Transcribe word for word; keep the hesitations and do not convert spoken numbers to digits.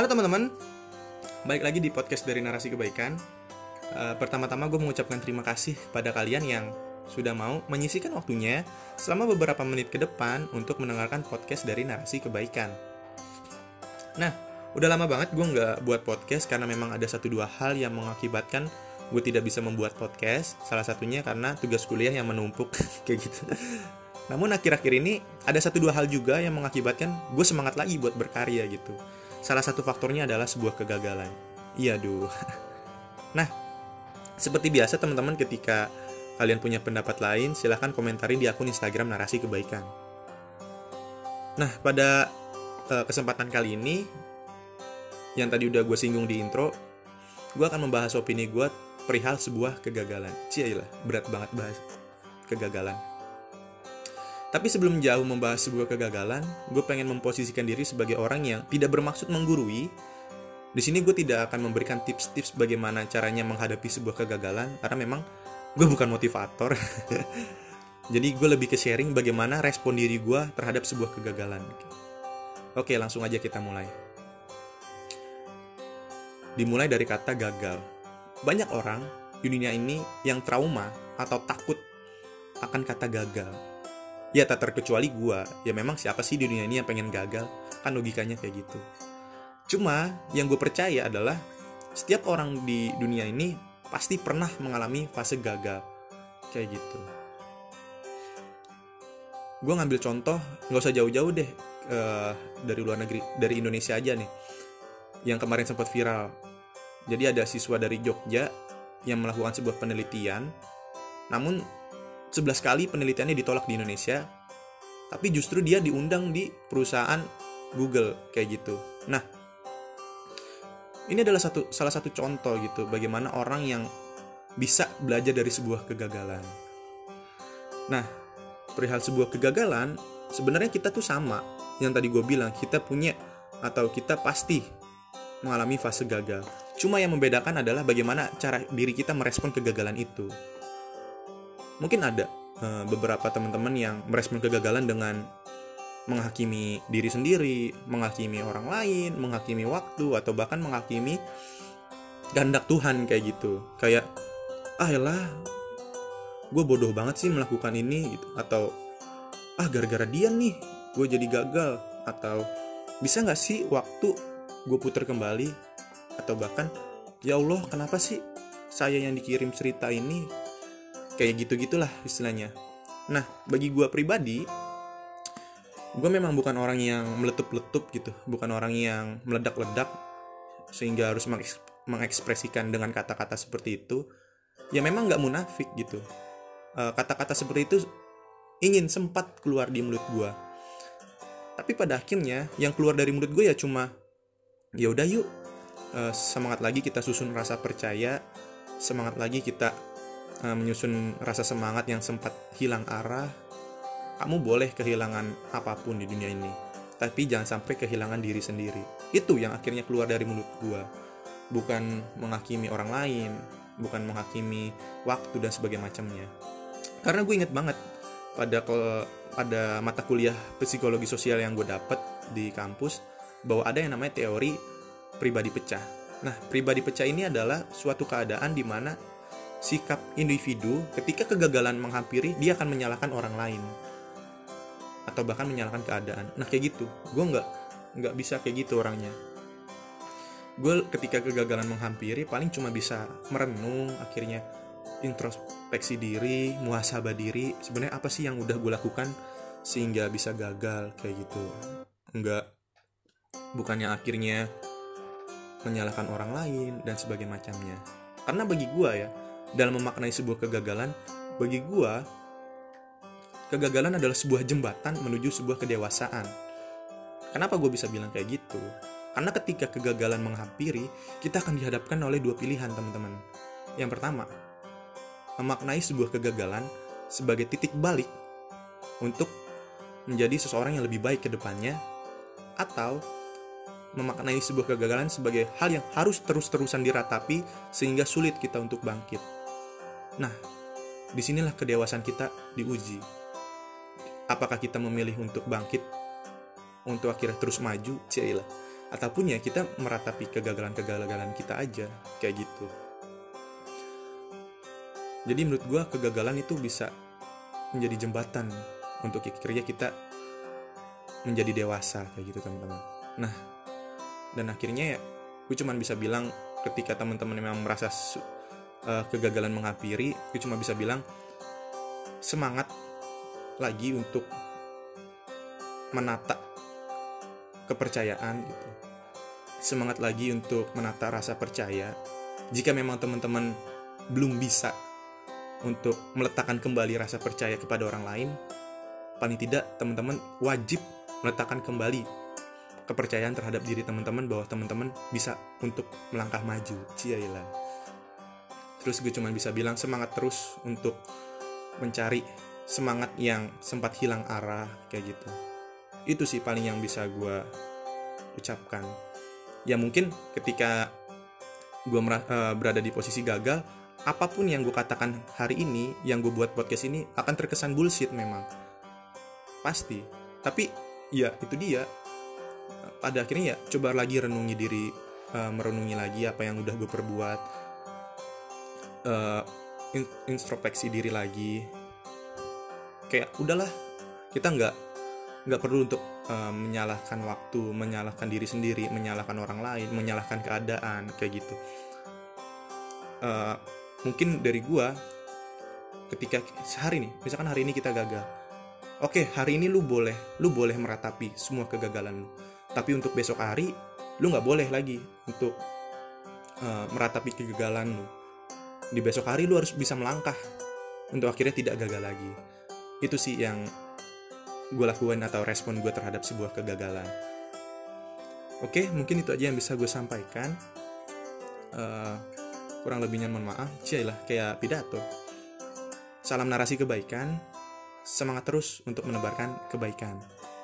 Halo teman-teman, balik lagi di podcast dari Narasi Kebaikan. e, Pertama-tama gue mengucapkan terima kasih kepada kalian yang sudah mau menyisihkan waktunya selama beberapa menit ke depan untuk mendengarkan podcast dari Narasi Kebaikan. Nah, udah lama banget gue nggak buat podcast karena memang ada satu dua hal yang mengakibatkan gue tidak bisa membuat podcast. Salah satunya karena tugas kuliah yang menumpuk kayak gitu. Namun akhir-akhir ini ada satu dua hal juga yang mengakibatkan gue semangat lagi buat berkarya gitu. Salah satu faktornya adalah sebuah kegagalan. Iya duh. Nah, seperti biasa teman-teman, ketika kalian punya pendapat lain silahkan komentarin di akun Instagram Narasi Kebaikan. Nah, pada uh, kesempatan kali ini yang tadi udah gue singgung di intro, gue akan membahas opini gue perihal sebuah kegagalan. Ciailah, berat banget bahas kegagalan. Tapi sebelum jauh membahas sebuah kegagalan, gue pengen memposisikan diri sebagai orang yang tidak bermaksud menggurui. Di sini gue tidak akan memberikan tips-tips bagaimana caranya menghadapi sebuah kegagalan, karena memang gue bukan motivator. Jadi gue lebih ke sharing bagaimana respon diri gue terhadap sebuah kegagalan. Oke, langsung aja kita mulai. Dimulai dari kata gagal. Banyak orang di dunia ini yang trauma atau takut akan kata gagal. Ya tak terkecuali gue, ya memang siapa sih di dunia ini yang pengen gagal, kan logikanya kayak gitu. Cuma yang gue percaya adalah setiap orang di dunia ini pasti pernah mengalami fase gagal, kayak gitu. Gue ngambil contoh, gak usah jauh-jauh deh, uh, dari luar negeri, dari Indonesia aja nih, yang kemarin sempat viral. Jadi ada siswa dari Jogja yang melakukan sebuah penelitian, namun sebelas kali penelitiannya ditolak di Indonesia, tapi justru dia diundang di perusahaan Google kayak gitu. Nah, ini adalah satu salah satu contoh gitu bagaimana orang yang bisa belajar dari sebuah kegagalan. Nah, perihal sebuah kegagalan, sebenarnya kita tuh sama yang tadi gue bilang, kita punya atau kita pasti mengalami fase gagal. Cuma yang membedakan adalah bagaimana cara diri kita merespon kegagalan itu. Mungkin ada uh, beberapa teman-teman yang merespon kegagalan dengan menghakimi diri sendiri, menghakimi orang lain, menghakimi waktu, atau bahkan menghakimi kehendak Tuhan kayak gitu. Kayak, ah elah, gue bodoh banget sih melakukan ini, gitu. Atau, ah gara-gara dia nih, gue jadi gagal. Atau, bisa gak sih waktu gue putar kembali? Atau bahkan, ya Allah kenapa sih saya yang dikirim cerita ini? Kayak gitu-gitulah istilahnya. Nah, bagi gue pribadi, gue memang bukan orang yang meletup-letup gitu. Bukan orang yang meledak-ledak, sehingga harus mengekspresikan dengan kata-kata seperti itu. Ya memang gak munafik gitu. E, kata-kata seperti itu ingin sempat keluar di mulut gue. Tapi pada akhirnya, yang keluar dari mulut gue ya cuma, ya udah yuk, e, semangat lagi kita susun rasa percaya. Semangat lagi kita menyusun rasa semangat yang sempat hilang arah. Kamu boleh kehilangan apapun di dunia ini, tapi jangan sampai kehilangan diri sendiri. Itu yang akhirnya keluar dari mulut gue. Bukan menghakimi orang lain, bukan menghakimi waktu dan sebagainya macamnya. Karena gue inget banget pada ke, pada mata kuliah psikologi sosial yang gue dapet di kampus, bahwa ada yang namanya teori pribadi pecah. Nah, pribadi pecah ini adalah suatu keadaan di mana sikap individu ketika kegagalan menghampiri, dia akan menyalahkan orang lain atau bahkan menyalahkan keadaan. Nah kayak gitu, gue nggak nggak bisa kayak gitu orangnya. Gue ketika kegagalan menghampiri paling cuma bisa merenung, akhirnya introspeksi diri, muhasabah diri. Sebenarnya apa sih yang udah gue lakukan sehingga bisa gagal kayak gitu? Nggak, bukannya akhirnya menyalahkan orang lain dan sebagainya macamnya. Karena bagi gue ya, dalam memaknai sebuah kegagalan, bagi gue, kegagalan adalah sebuah jembatan menuju sebuah kedewasaan. Kenapa gue bisa bilang kayak gitu? Karena ketika kegagalan menghampiri, kita akan dihadapkan oleh dua pilihan, teman-teman. Yang pertama, memaknai sebuah kegagalan sebagai titik balik untuk menjadi seseorang yang lebih baik ke depannya, atau memaknai sebuah kegagalan sebagai hal yang harus terus-terusan diratapi sehingga sulit kita untuk bangkit. Nah, disinilah kedewasaan kita diuji. Apakah kita memilih untuk bangkit, untuk akhirnya terus maju, ciailah, ataupun ya kita meratapi kegagalan-kegagalan kita aja kayak gitu. Jadi menurut gue kegagalan itu bisa menjadi jembatan untuk akhirnya kita menjadi dewasa kayak gitu teman-teman. Nah, dan akhirnya ya gue cuma bisa bilang ketika teman-teman memang merasa uh, kegagalan menghampiri, gue cuma bisa bilang semangat lagi untuk menata kepercayaan gitu. Semangat lagi untuk menata rasa percaya. Jika memang teman-teman belum bisa untuk meletakkan kembali rasa percaya kepada orang lain, paling tidak teman-teman wajib meletakkan kembali kepercayaan terhadap diri teman-teman bahwa teman-teman bisa untuk melangkah maju. Ciailah. Terus gue cuma bisa bilang semangat terus untuk mencari semangat yang sempat hilang arah kayak gitu. Itu sih paling yang bisa gue ucapkan. Ya mungkin ketika gue berada di posisi gagal, apapun yang gue katakan hari ini, yang gue buat podcast ini akan terkesan bullshit memang, pasti. Tapi ya itu dia, pada akhirnya ya coba lagi renungi diri, uh, merenungi lagi apa yang udah gue perbuat, uh, introspeksi diri lagi. Kayak udahlah, kita nggak nggak perlu untuk uh, menyalahkan waktu, menyalahkan diri sendiri, menyalahkan orang lain, menyalahkan keadaan kayak gitu. Uh, mungkin dari gua ketika sehari nih, misalkan hari ini kita gagal, oke, hari ini lu boleh lu boleh meratapi semua kegagalan lu, tapi untuk besok hari lu nggak boleh lagi untuk uh, meratapi kegagalan lu. Di besok hari lu harus bisa melangkah untuk akhirnya tidak gagal lagi. Itu sih yang gua lakuin atau respon gua terhadap sebuah kegagalan. Oke, mungkin itu aja yang bisa gua sampaikan. uh, Kurang lebihnya mohon maaf. Ciailah, kayak pidato. Salam narasi kebaikan. Semangat terus untuk menebarkan kebaikan.